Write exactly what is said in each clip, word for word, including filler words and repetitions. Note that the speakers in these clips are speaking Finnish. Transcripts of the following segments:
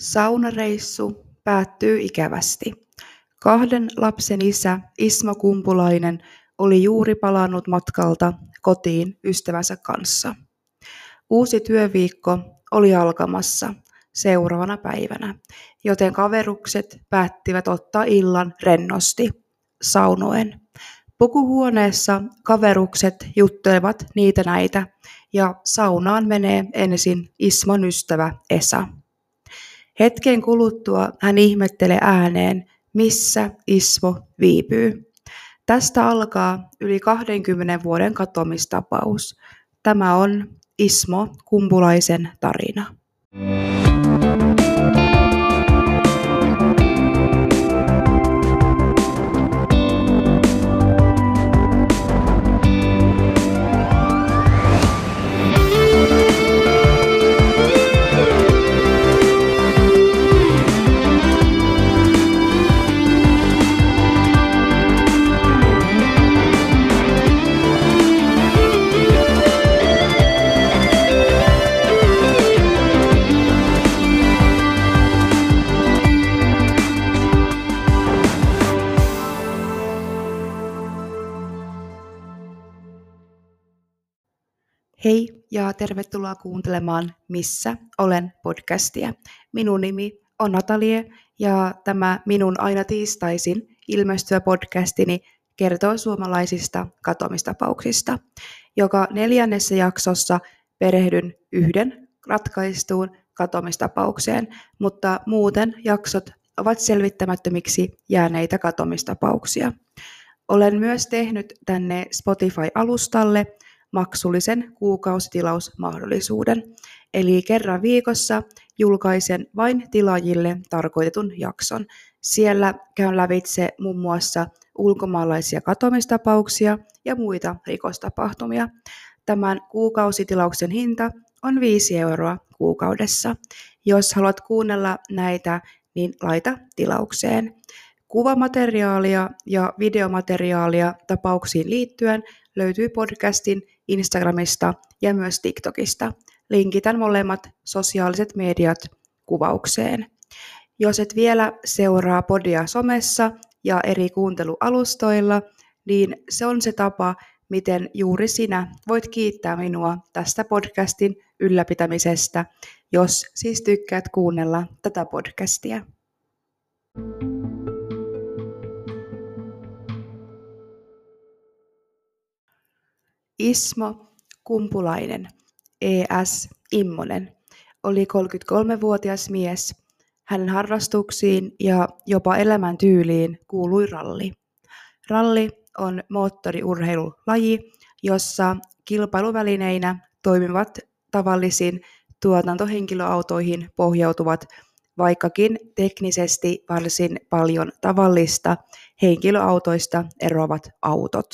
Saunareissu päättyy ikävästi. Kahden lapsen isä Ismo Kumpulainen oli juuri palannut matkalta kotiin ystävänsä kanssa. Uusi työviikko oli alkamassa seuraavana päivänä, joten kaverukset päättivät ottaa illan rennosti, saunoen. Pukuhuoneessa kaverukset juttelevat niitä näitä ja saunaan menee ensin Ismon ystävä Esa. Hetken kuluttua hän ihmettelee ääneen, missä Ismo viipyy. Tästä alkaa yli kahdenkymmenen vuoden katoamistapaus. Tämä on Ismo Kumpulaisen tarina. Hei ja tervetuloa kuuntelemaan Missä olen podcastia. Minun nimi on Natalie ja tämä minun aina tiistaisin ilmestyvä podcastini kertoo suomalaisista katoamistapauksista, joka neljännessä jaksossa perehdyn yhden ratkaistuun katoamistapaukseen, mutta muuten jaksot ovat selvittämättömiksi jääneitä katoamistapauksia. Olen myös tehnyt tänne Spotify-alustalle maksullisen kuukausitilausmahdollisuuden, eli kerran viikossa julkaisen vain tilaajille tarkoitetun jakson. Siellä käyn lävitse muun muassa ulkomaalaisia katoamistapauksia ja muita rikostapahtumia. Tämän kuukausitilauksen hinta on viisi euroa kuukaudessa. Jos haluat kuunnella näitä, niin laita tilaukseen. Kuvamateriaalia ja videomateriaalia tapauksiin liittyen löytyy podcastin Instagramista ja myös TikTokista. Linkitän molemmat sosiaaliset mediat kuvaukseen. Jos et vielä seuraa podia somessa ja eri kuuntelualustoilla, niin se on se tapa, miten juuri sinä voit kiittää minua tästä podcastin ylläpitämisestä, jos siis tykkäät kuunnella tätä podcastia. Ismo Kumpulainen, E S Immonen, oli kolmekymmentäkolmevuotias mies. Hänen harrastuksiin ja jopa elämäntyyliin kuului ralli. Ralli on moottoriurheilulaji, jossa kilpailuvälineinä toimivat tavallisin tuotantohenkilöautoihin pohjautuvat, vaikkakin teknisesti varsin paljon tavallista henkilöautoista eroavat autot.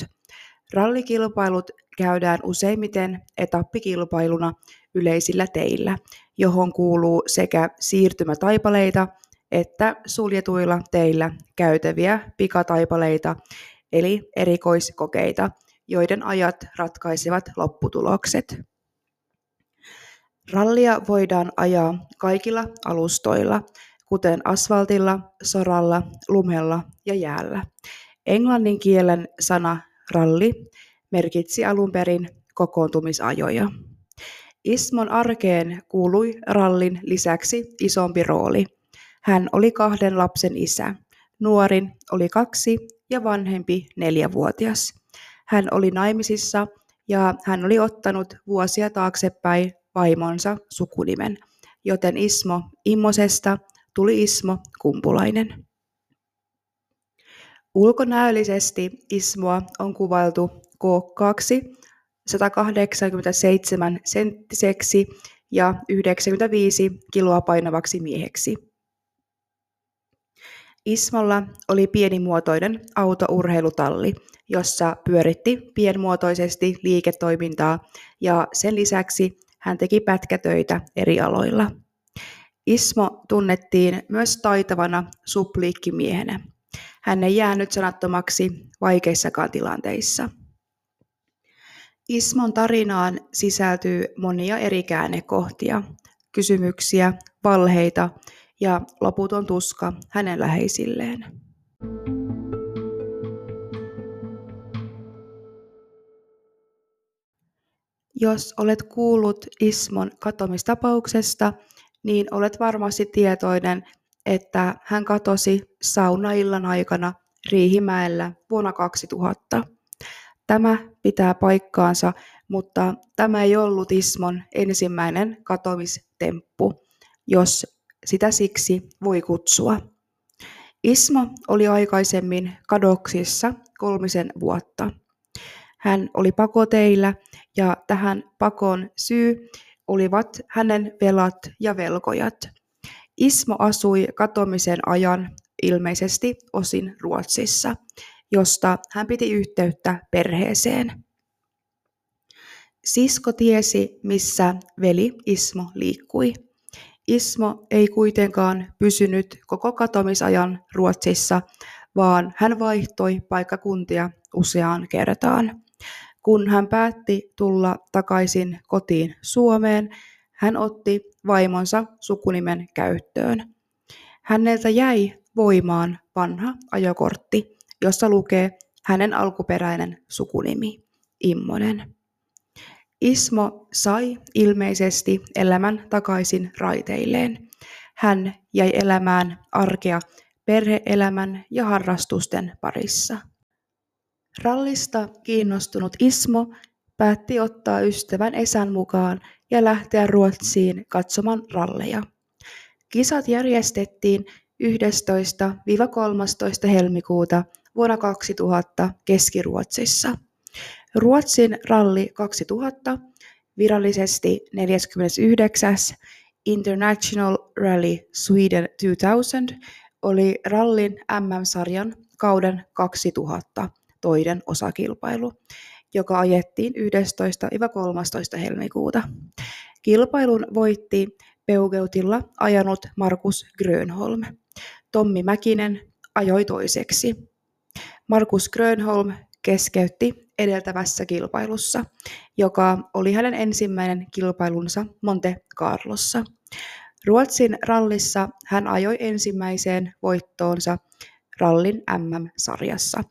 Rallikilpailut käydään useimmiten etappikilpailuna yleisillä teillä, johon kuuluu sekä siirtymätaipaleita että suljetuilla teillä käytäviä pikataipaleita, eli erikoiskokeita, joiden ajat ratkaisevat lopputulokset. Rallia voidaan ajaa kaikilla alustoilla, kuten asfaltilla, soralla, lumella ja jäällä. Englannin kielen sana ralli merkitsi alun perin kokoontumisajoja. Ismon arkeen kuului rallin lisäksi isompi rooli. Hän oli kahden lapsen isä. Nuorin oli kaksi ja vanhempi neljävuotias. Hän oli naimisissa ja hän oli ottanut vuosia taaksepäin vaimonsa sukunimen, joten Ismo Immosesta tuli Ismo Kumpulainen. Ulkonäöllisesti Ismoa on kuvailtu kookkaaksi, sata kahdeksankymmentäseitsemän senttiseksi ja yhdeksänkymmentäviisi kiloa painavaksi mieheksi. Ismolla oli pienimuotoinen autourheilutalli, jossa pyöritti pienmuotoisesti liiketoimintaa ja sen lisäksi hän teki pätkätöitä eri aloilla. Ismo tunnettiin myös taitavana supliikkimiehenä. Hän ei jäänyt sanattomaksi vaikeissakaan tilanteissa. Ismon tarinaan sisältyy monia eri käännekohtia, kysymyksiä, valheita ja loputon tuska hänen läheisilleen. Jos olet kuullut Ismon katomistapauksesta, niin olet varmasti tietoinen, että hän katosi saunaillan aikana Riihimäellä vuonna kaksituhatta. Tämä pitää paikkaansa, mutta tämä ei ollut Ismon ensimmäinen katomistemppu, jos sitä siksi voi kutsua. Ismo oli aikaisemmin kadoksissa kolmisen vuotta. Hän oli pakoteillä ja tähän pakon syy olivat hänen velat ja velkojat. Ismo asui katomisen ajan ilmeisesti osin Ruotsissa, josta hän piti yhteyttä perheeseen. Sisko tiesi, missä veli Ismo liikkui. Ismo ei kuitenkaan pysynyt koko katomisajan Ruotsissa, vaan hän vaihtoi paikkakuntia useaan kertaan. Kun hän päätti tulla takaisin kotiin Suomeen, hän otti vaimonsa sukunimen käyttöön. Häneltä jäi voimaan vanha ajokortti, jossa lukee hänen alkuperäinen sukunimi, Immonen. Ismo sai ilmeisesti elämän takaisin raiteilleen. Hän jäi elämään arkea perhe-elämän ja harrastusten parissa. Rallista kiinnostunut Ismo päätti ottaa ystävän Esan mukaan ja lähteä Ruotsiin katsomaan ralleja. Kisat järjestettiin yhdestoista–kolmastoista helmikuuta vuonna kaksituhatta Keski-Ruotsissa. Ruotsin ralli kaksituhatta, virallisesti neljäskymmenesyhdeksäs International Rally Sweden kaksituhatta, oli rallin äm äm-sarjan kauden kaksituhatta toinen osakilpailu, joka ajettiin yhdestoista–kolmastoista helmikuuta. Kilpailun voitti Peugeotilla ajanut Markus Grönholm. Tommi Mäkinen ajoi toiseksi. Markus Grönholm keskeytti edeltävässä kilpailussa, joka oli hänen ensimmäinen kilpailunsa Monte Carlossa. Ruotsin rallissa hän ajoi ensimmäiseen voittoonsa rallin äm äm-sarjassa,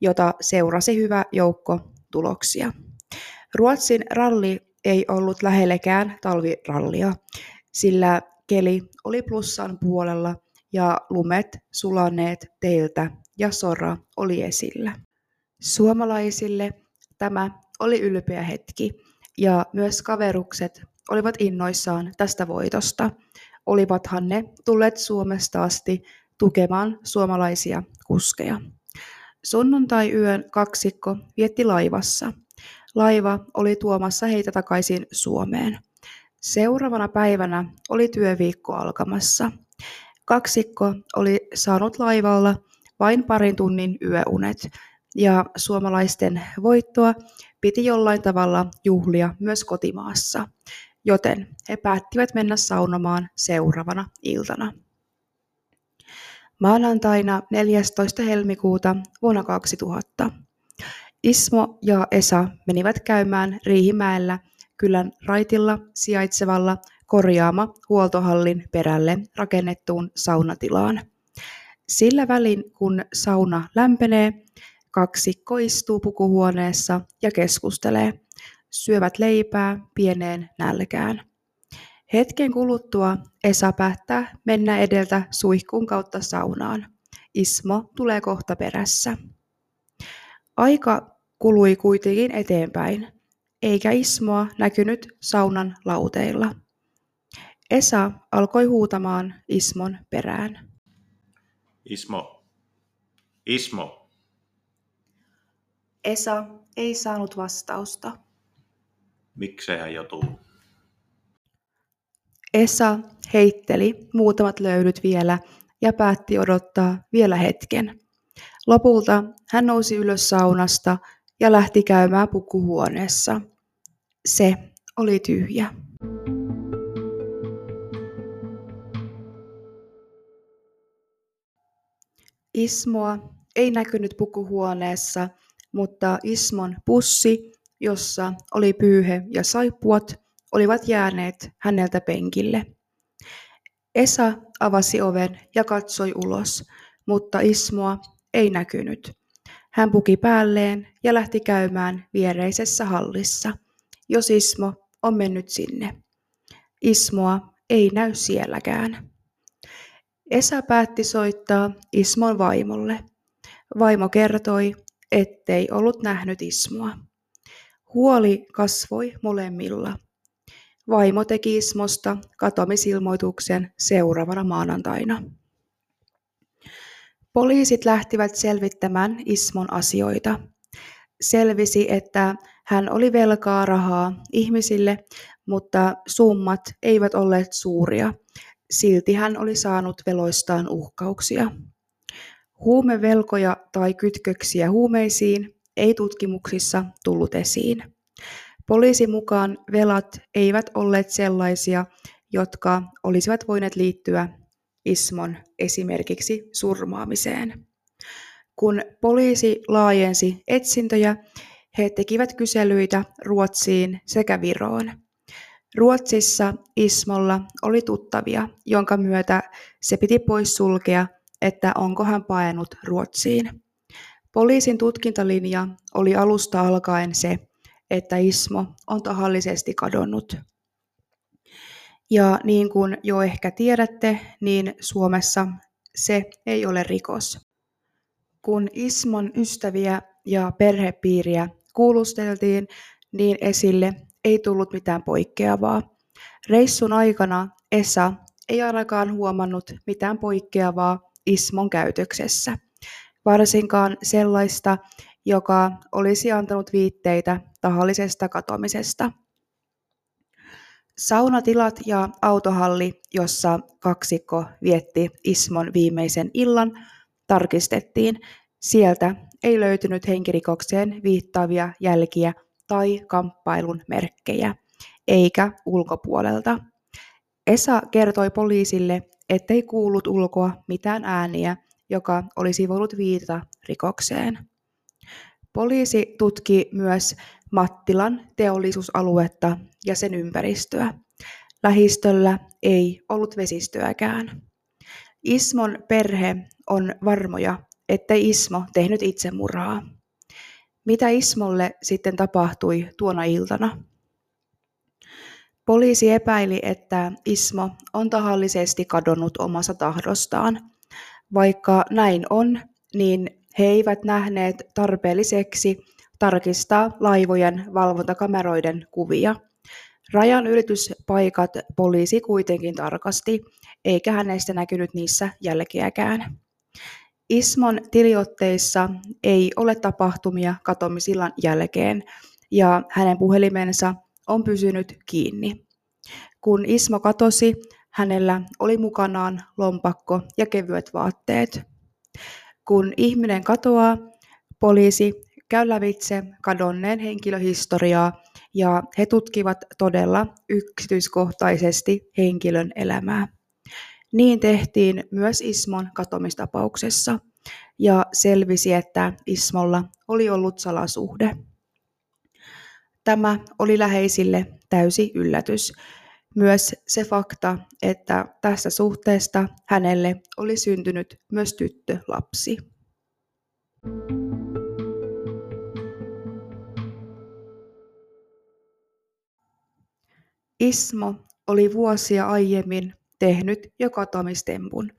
jota seurasi hyvä joukko tuloksia. Ruotsin ralli ei ollut lähellekään talvirallia, sillä keli oli plussan puolella ja lumet sulaneet teiltä ja sora oli esillä. Suomalaisille tämä oli ylpeä hetki ja myös kaverukset olivat innoissaan tästä voitosta. Olivathan ne tulleet Suomesta asti tukemaan suomalaisia kuskeja. Sunnuntai-yön kaksikko vietti laivassa. Laiva oli tuomassa heitä takaisin Suomeen. Seuraavana päivänä oli työviikko alkamassa. Kaksikko oli saanut laivalla vain parin tunnin yöunet, ja suomalaisten voittoa piti jollain tavalla juhlia myös kotimaassa, joten he päättivät mennä saunomaan seuraavana iltana. Maanantaina neljästoista helmikuuta vuonna kaksituhatta Ismo ja Esa menivät käymään Riihimäellä kylän raitilla sijaitsevalla korjaama-huoltohallin perälle rakennettuun saunatilaan. Sillä välin, kun sauna lämpenee, kaksikko istuu pukuhuoneessa ja keskustelee. Syövät leipää pieneen nälkään. Hetken kuluttua Esa päättää mennä edeltä suihkun kautta saunaan. Ismo tulee kohta perässä. Aika kului kuitenkin eteenpäin, eikä Ismoa näkynyt saunan lauteilla. Esa alkoi huutamaan Ismon perään. Ismo! Ismo! Esa ei saanut vastausta. Miksei hän jo tullut? Esa heitteli muutamat löydyt vielä ja päätti odottaa vielä hetken. Lopulta hän nousi ylös saunasta ja lähti käymään pukuhuoneessa. Se oli tyhjä. Ismoa ei näkynyt pukuhuoneessa, mutta Ismon pussi, jossa oli pyyhe ja saippuat, olivat jääneet häneltä penkille. Esa avasi oven ja katsoi ulos, mutta Ismoa ei näkynyt. Hän puki päälleen ja lähti käymään viereisessä hallissa, jos Ismo on mennyt sinne. Ismoa ei näy sielläkään. Esa päätti soittaa Ismon vaimolle. Vaimo kertoi, ettei ollut nähnyt Ismoa. Huoli kasvoi molemmilla. Vaimo teki Ismosta katoamisilmoituksen seuraavana maanantaina. Poliisit lähtivät selvittämään Ismon asioita. Selvisi, että hän oli velkaa rahaa ihmisille, mutta summat eivät olleet suuria. Silti hän oli saanut veloistaan uhkauksia. Huumevelkoja tai kytköksiä huumeisiin ei tutkimuksissa tullut esiin. Poliisin mukaan velat eivät olleet sellaisia, jotka olisivat voineet liittyä Ismon esimerkiksi surmaamiseen. Kun poliisi laajensi etsintöjä, he tekivät kyselyitä Ruotsiin sekä Viroon. Ruotsissa Ismolla oli tuttavia, jonka myötä se piti poissulkea, että onko hän paennut Ruotsiin. Poliisin tutkintalinja oli alusta alkaen se, että Ismo on tahallisesti kadonnut. Ja niin kuin jo ehkä tiedätte, niin Suomessa se ei ole rikos. Kun Ismon ystäviä ja perhepiiriä kuulusteltiin, niin esille ei tullut mitään poikkeavaa. Reissun aikana Esa ei ainakaan huomannut mitään poikkeavaa Ismon käytöksessä, varsinkaan sellaista, joka olisi antanut viitteitä tahallisesta katoamisesta. Saunatilat ja autohalli, jossa kaksikko vietti Ismon viimeisen illan, tarkistettiin. Sieltä ei löytynyt henkirikokseen viittaavia jälkiä tai kamppailun merkkejä, eikä ulkopuolelta. Esa kertoi poliisille, ettei kuullut ulkoa mitään ääniä, joka olisi voinut viitata rikokseen. Poliisi tutki myös Mattilan teollisuusaluetta ja sen ympäristöä. Lähistöllä ei ollut vesistöäkään. Ismon perhe on varmoja, ettei Ismo tehnyt itsemurhaa. Mitä Ismolle sitten tapahtui tuona iltana? Poliisi epäili, että Ismo on tahallisesti kadonnut omasta tahdostaan. Vaikka näin on, niin he eivät nähneet tarpeelliseksi tarkistaa laivojen valvontakameroiden kuvia. Rajan ylityspaikat poliisi kuitenkin tarkasti, eikä hänestä näkynyt niissä jälkeäkään. Ismon tiliotteissa ei ole tapahtumia katoamisillan jälkeen, ja hänen puhelimensa on pysynyt kiinni. Kun Ismo katosi, hänellä oli mukanaan lompakko ja kevyet vaatteet. Kun ihminen katoaa, poliisi käy lävitse kadonneen henkilöhistoriaa ja he tutkivat todella yksityiskohtaisesti henkilön elämää. Niin tehtiin myös Ismon katomistapauksessa ja selvisi, että Ismolla oli ollut salasuhde. Tämä oli läheisille täysi yllätys. Myös se fakta, että tästä suhteesta hänelle oli syntynyt myös tyttölapsi. Ismo oli vuosia aiemmin tehnyt jo katoamistempun,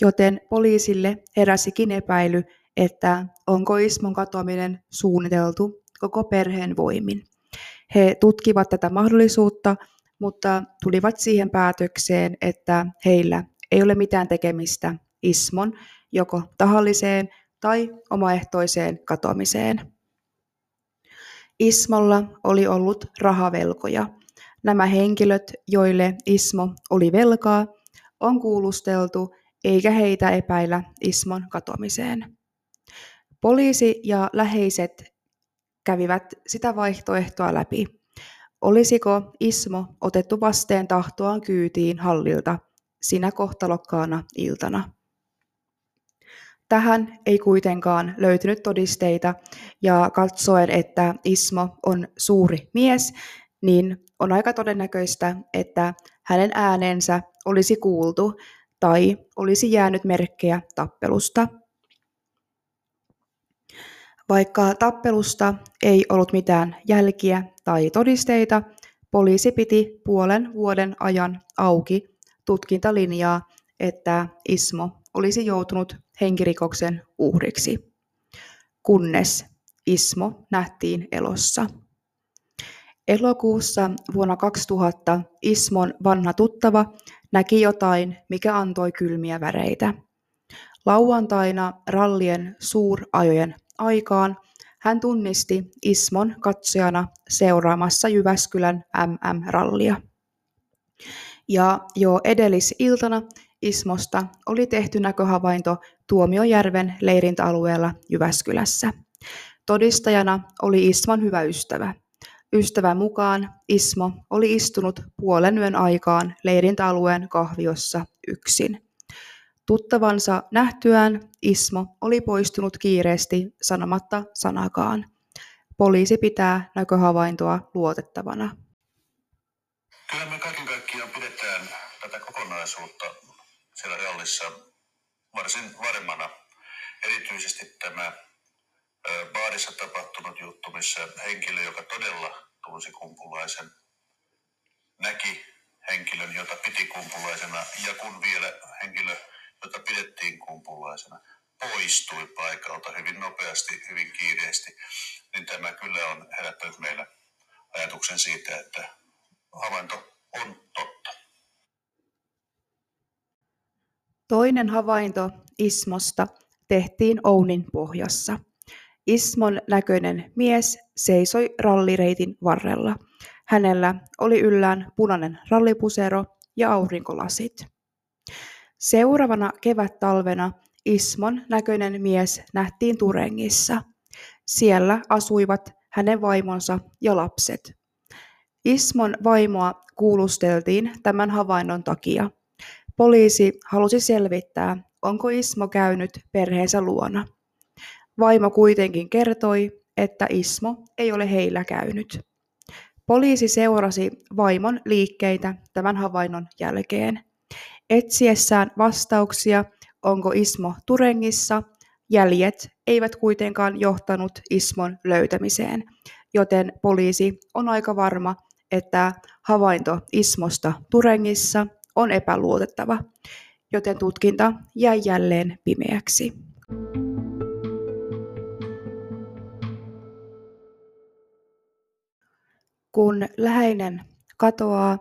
joten poliisille heräsikin epäily, että onko Ismon katoaminen suunniteltu koko perheen voimin. He tutkivat tätä mahdollisuutta, mutta tulivat siihen päätökseen, että heillä ei ole mitään tekemistä Ismon joko tahalliseen tai omaehtoiseen katoamiseen. Ismolla oli ollut rahavelkoja. Nämä henkilöt, joille Ismo oli velkaa, on kuulusteltu eikä heitä epäillä Ismon katoamiseen. Poliisi ja läheiset kävivät sitä vaihtoehtoa läpi. Olisiko Ismo otettu vasteen tahtoaan kyytiin hallilta sinä kohtalokkaana iltana? Tähän ei kuitenkaan löytynyt todisteita ja katsoen, että Ismo on suuri mies, niin on aika todennäköistä, että hänen äänensä olisi kuultu tai olisi jäänyt merkkejä tappelusta. Vaikka tappelusta ei ollut mitään jälkiä tai todisteita, poliisi piti puolen vuoden ajan auki tutkintalinjaa, että Ismo olisi joutunut henkirikoksen uhriksi, kunnes Ismo nähtiin elossa. Elokuussa vuonna kaksituhatta Ismon vanha tuttava näki jotain, mikä antoi kylmiä väreitä. Lauantaina rallien suurajojen aikaan hän tunnisti Ismon katsojana seuraamassa Jyväskylän M M-rallia. Ja jo edellisiltana Ismosta oli tehty näköhavainto Tuomiojärven leirintäalueella Jyväskylässä. Todistajana oli Ismon hyvä ystävä. Ystävän mukaan Ismo oli istunut puolen yön aikaan leirintäalueen kahviossa yksin. Tuttavansa nähtyään Ismo oli poistunut kiireesti sanomatta sanakaan. Poliisi pitää näköhavaintoa luotettavana. Kyllä me kaiken kaikkiaan pidetään tätä kokonaisuutta siellä rallissa varsin varmana. Erityisesti tämä baarissa tapahtunut juttu, missä henkilö, joka todella tunsi Kumpulaisen, näki henkilön, jota piti Kumpulaisena, ja kun vielä henkilö, jota pidettiin Kumpulaisena, poistui paikalta hyvin nopeasti, hyvin kiireesti, niin tämä kyllä on herättänyt meillä ajatuksen siitä, että havainto on totta. Toinen havainto Ismosta tehtiin Ounin pohjassa. Ismon näköinen mies seisoi rallireitin varrella. Hänellä oli yllään punainen rallipusero ja aurinkolasit. Seuraavana kevättalvena Ismon näköinen mies nähtiin Turengissa. Siellä asuivat hänen vaimonsa ja lapset. Ismon vaimoa kuulusteltiin tämän havainnon takia. Poliisi halusi selvittää, onko Ismo käynyt perheensä luona. Vaimo kuitenkin kertoi, että Ismo ei ole heillä käynyt. Poliisi seurasi vaimon liikkeitä tämän havainnon jälkeen. Etsiessään vastauksia, onko Ismo Turengissa, jäljet eivät kuitenkaan johtanut Ismon löytämiseen, joten poliisi on aika varma, että havainto Ismosta Turengissa on epäluotettava, joten tutkinta jäi jälleen pimeäksi. Kun läheinen katoaa,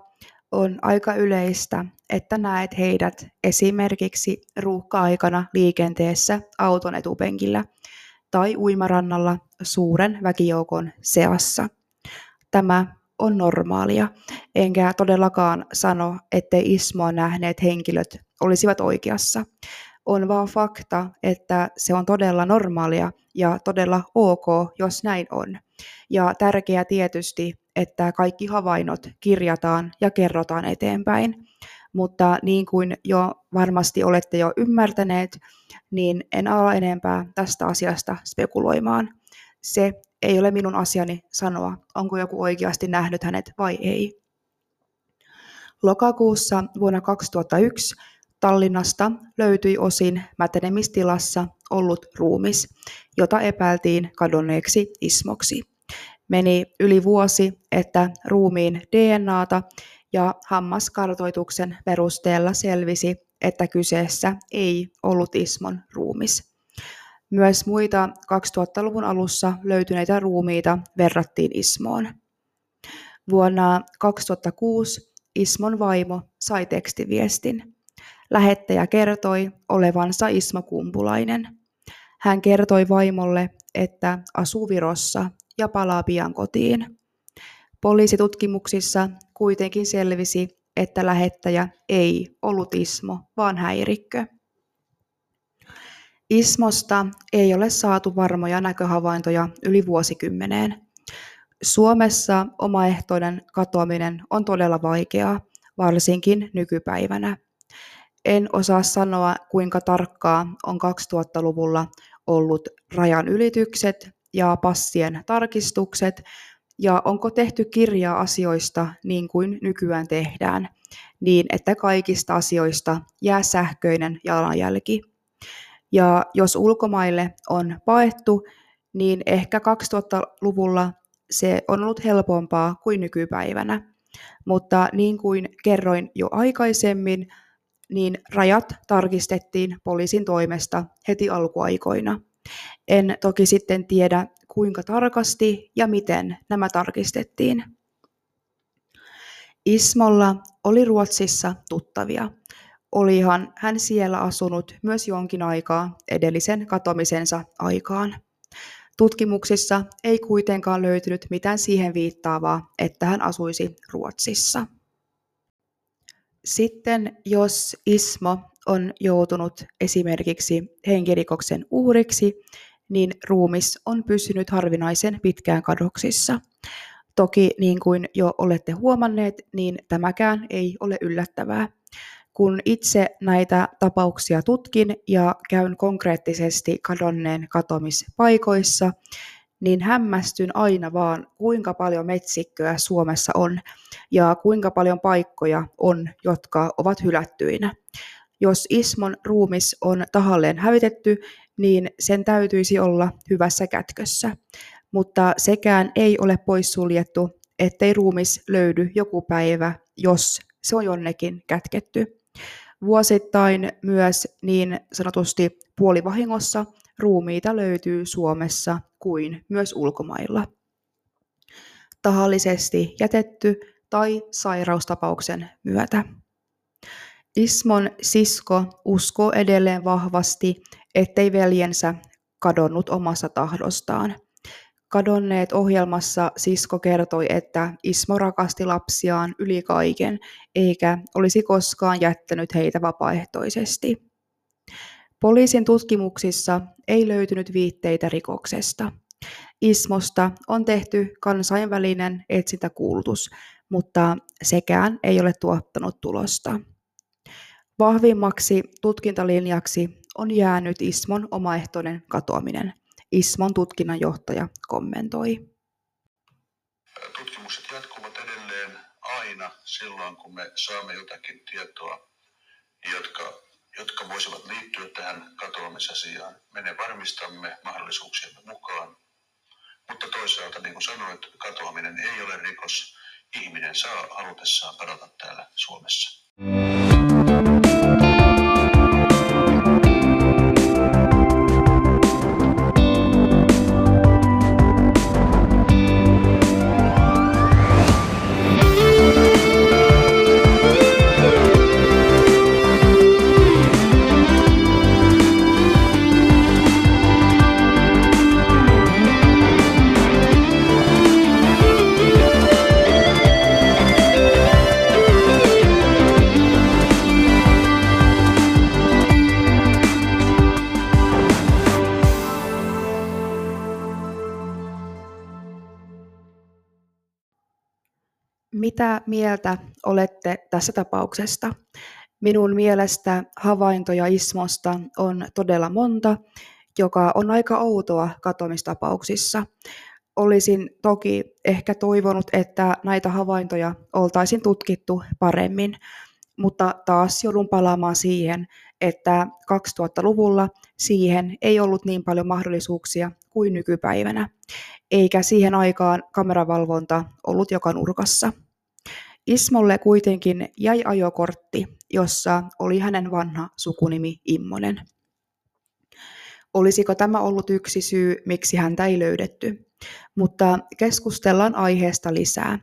on aika yleistä, että näet heidät esimerkiksi ruuhka-aikana liikenteessä auton etupenkillä tai uimarannalla suuren väkijoukon seassa. Tämä on normaalia, enkä todellakaan sano, ettei Ismoa nähneet henkilöt olisivat oikeassa. On vaan fakta, että se on todella normaalia ja todella ok, jos näin on. Ja tärkeää tietysti, että kaikki havainnot kirjataan ja kerrotaan eteenpäin. Mutta niin kuin jo varmasti olette jo ymmärtäneet, niin en ala enempää tästä asiasta spekuloimaan. Se ei ole minun asiani sanoa, onko joku oikeasti nähnyt hänet vai ei. Lokakuussa vuonna kaksituhattayksi Tallinnasta löytyi osin mätänemistilassa ollut ruumis, jota epäiltiin kadonneeksi Ismoksi. Meni yli vuosi, että ruumiin D N A:ta ja hammaskartoituksen perusteella selvisi, että kyseessä ei ollut Ismon ruumis. Myös muita kaksituhattaluvun alussa löytyneitä ruumiita verrattiin Ismoon. Vuonna kaksituhattakuusi Ismon vaimo sai tekstiviestin. Lähettäjä kertoi olevansa Ismo Kumpulainen. Hän kertoi vaimolle, että asuu Virossa ja palaa pian kotiin. Poliisitutkimuksissa kuitenkin selvisi, että lähettäjä ei ollut Ismo, vaan häirikkö. Ismosta ei ole saatu varmoja näköhavaintoja yli vuosikymmeneen. Suomessa omaehtoinen katoaminen on todella vaikeaa, varsinkin nykypäivänä. En osaa sanoa, kuinka tarkkaa on kaksituhattaluvulla ollut rajanylitykset ja passien tarkistukset, ja onko tehty kirjaa asioista niin kuin nykyään tehdään, niin että kaikista asioista jää sähköinen jalanjälki. Ja jos ulkomaille on paettu, niin ehkä kaksituhattaluvulla se on ollut helpompaa kuin nykypäivänä. Mutta niin kuin kerroin jo aikaisemmin, niin rajat tarkistettiin poliisin toimesta heti alkuaikoina. En toki sitten tiedä, kuinka tarkasti ja miten nämä tarkistettiin. Ismolla oli Ruotsissa tuttavia. Olihan hän siellä asunut myös jonkin aikaa edellisen katoamisensa aikaan. Tutkimuksissa ei kuitenkaan löytynyt mitään siihen viittaavaa, että hän asuisi Ruotsissa. Sitten jos Ismo on joutunut esimerkiksi henkirikoksen uhriksi, niin ruumis on pysynyt harvinaisen pitkään kadoksissa. Toki niin kuin jo olette huomanneet, niin tämäkään ei ole yllättävää. Kun itse näitä tapauksia tutkin ja käyn konkreettisesti kadonneen katomispaikoissa, niin hämmästyn aina vaan, kuinka paljon metsikköä Suomessa on ja kuinka paljon paikkoja on, jotka ovat hylättyinä. Jos Ismon ruumis on tahalleen hävitetty, niin sen täytyisi olla hyvässä kätkössä. Mutta sekään ei ole poissuljettu, ettei ruumis löydy joku päivä, jos se on jonnekin kätketty. Vuosittain myös niin sanotusti puolivahingossa ruumiita löytyy Suomessa kuin myös ulkomailla. Tahallisesti jätetty tai sairaustapauksen myötä. Ismon sisko uskoo edelleen vahvasti, ettei veljensä kadonnut omasta tahdostaan. Kadonneet ohjelmassa sisko kertoi, että Ismo rakasti lapsiaan yli kaiken, eikä olisi koskaan jättänyt heitä vapaaehtoisesti. Poliisin tutkimuksissa ei löytynyt viitteitä rikoksesta. Ismosta on tehty kansainvälinen etsintäkuulutus, mutta sekään ei ole tuottanut tulosta. Vahvimmaksi tutkintalinjaksi on jäänyt Ismon omaehtoinen katoaminen. Ismon tutkinnanjohtaja kommentoi. Tutkimukset jatkuvat edelleen aina silloin, kun me saamme jotakin tietoa, jotka, jotka voisivat liittyä tähän katoamisasiaan. Me ne varmistamme mahdollisuuksiemme mukaan, mutta toisaalta, niin kuin sanoit, katoaminen ei ole rikos. Ihminen saa halutessaan kadota täällä Suomessa. Mitä mieltä olette tässä tapauksesta? Minun mielestä havaintoja Ismosta on todella monta, joka on aika outoa katoamistapauksissa. Olisin toki ehkä toivonut, että näitä havaintoja oltaisiin tutkittu paremmin, mutta taas joudun palaamaan siihen, että kaksituhattaluvulla siihen ei ollut niin paljon mahdollisuuksia kuin nykypäivänä, eikä siihen aikaan kameravalvonta ollut joka nurkassa. Ismolle kuitenkin jäi ajokortti, jossa oli hänen vanha sukunimi Immonen. Olisiko tämä ollut yksi syy, miksi häntä ei löydetty? Mutta keskustellaan aiheesta lisää.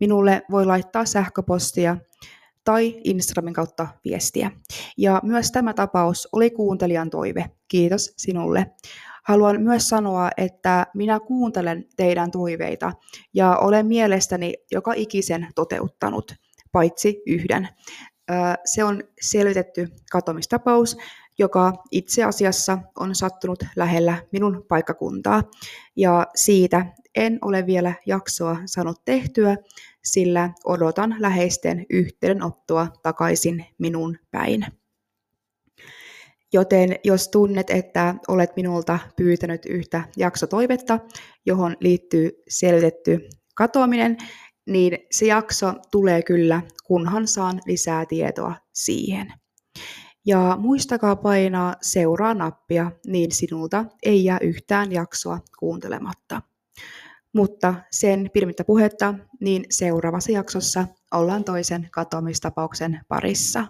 Minulle voi laittaa sähköpostia tai Instagramin kautta viestiä. Ja myös tämä tapaus oli kuuntelijan toive. Kiitos sinulle. Haluan myös sanoa, että minä kuuntelen teidän toiveita ja olen mielestäni joka ikisen toteuttanut, paitsi yhden. Se on selvitetty katoamistapaus, joka itse asiassa on sattunut lähellä minun paikkakuntaa. Ja siitä en ole vielä jaksoa saanut tehtyä, sillä odotan läheisten yhteydenottoa takaisin minun päin. Joten jos tunnet, että olet minulta pyytänyt yhtä jaksotoivetta, johon liittyy selvitetty katoaminen, niin se jakso tulee kyllä, kunhan saan lisää tietoa siihen. Ja muistakaa painaa seuraa nappia, niin sinulta ei jää yhtään jaksoa kuuntelematta. Mutta sen pidemmittä puhetta, niin seuraavassa jaksossa ollaan toisen katoamistapauksen parissa.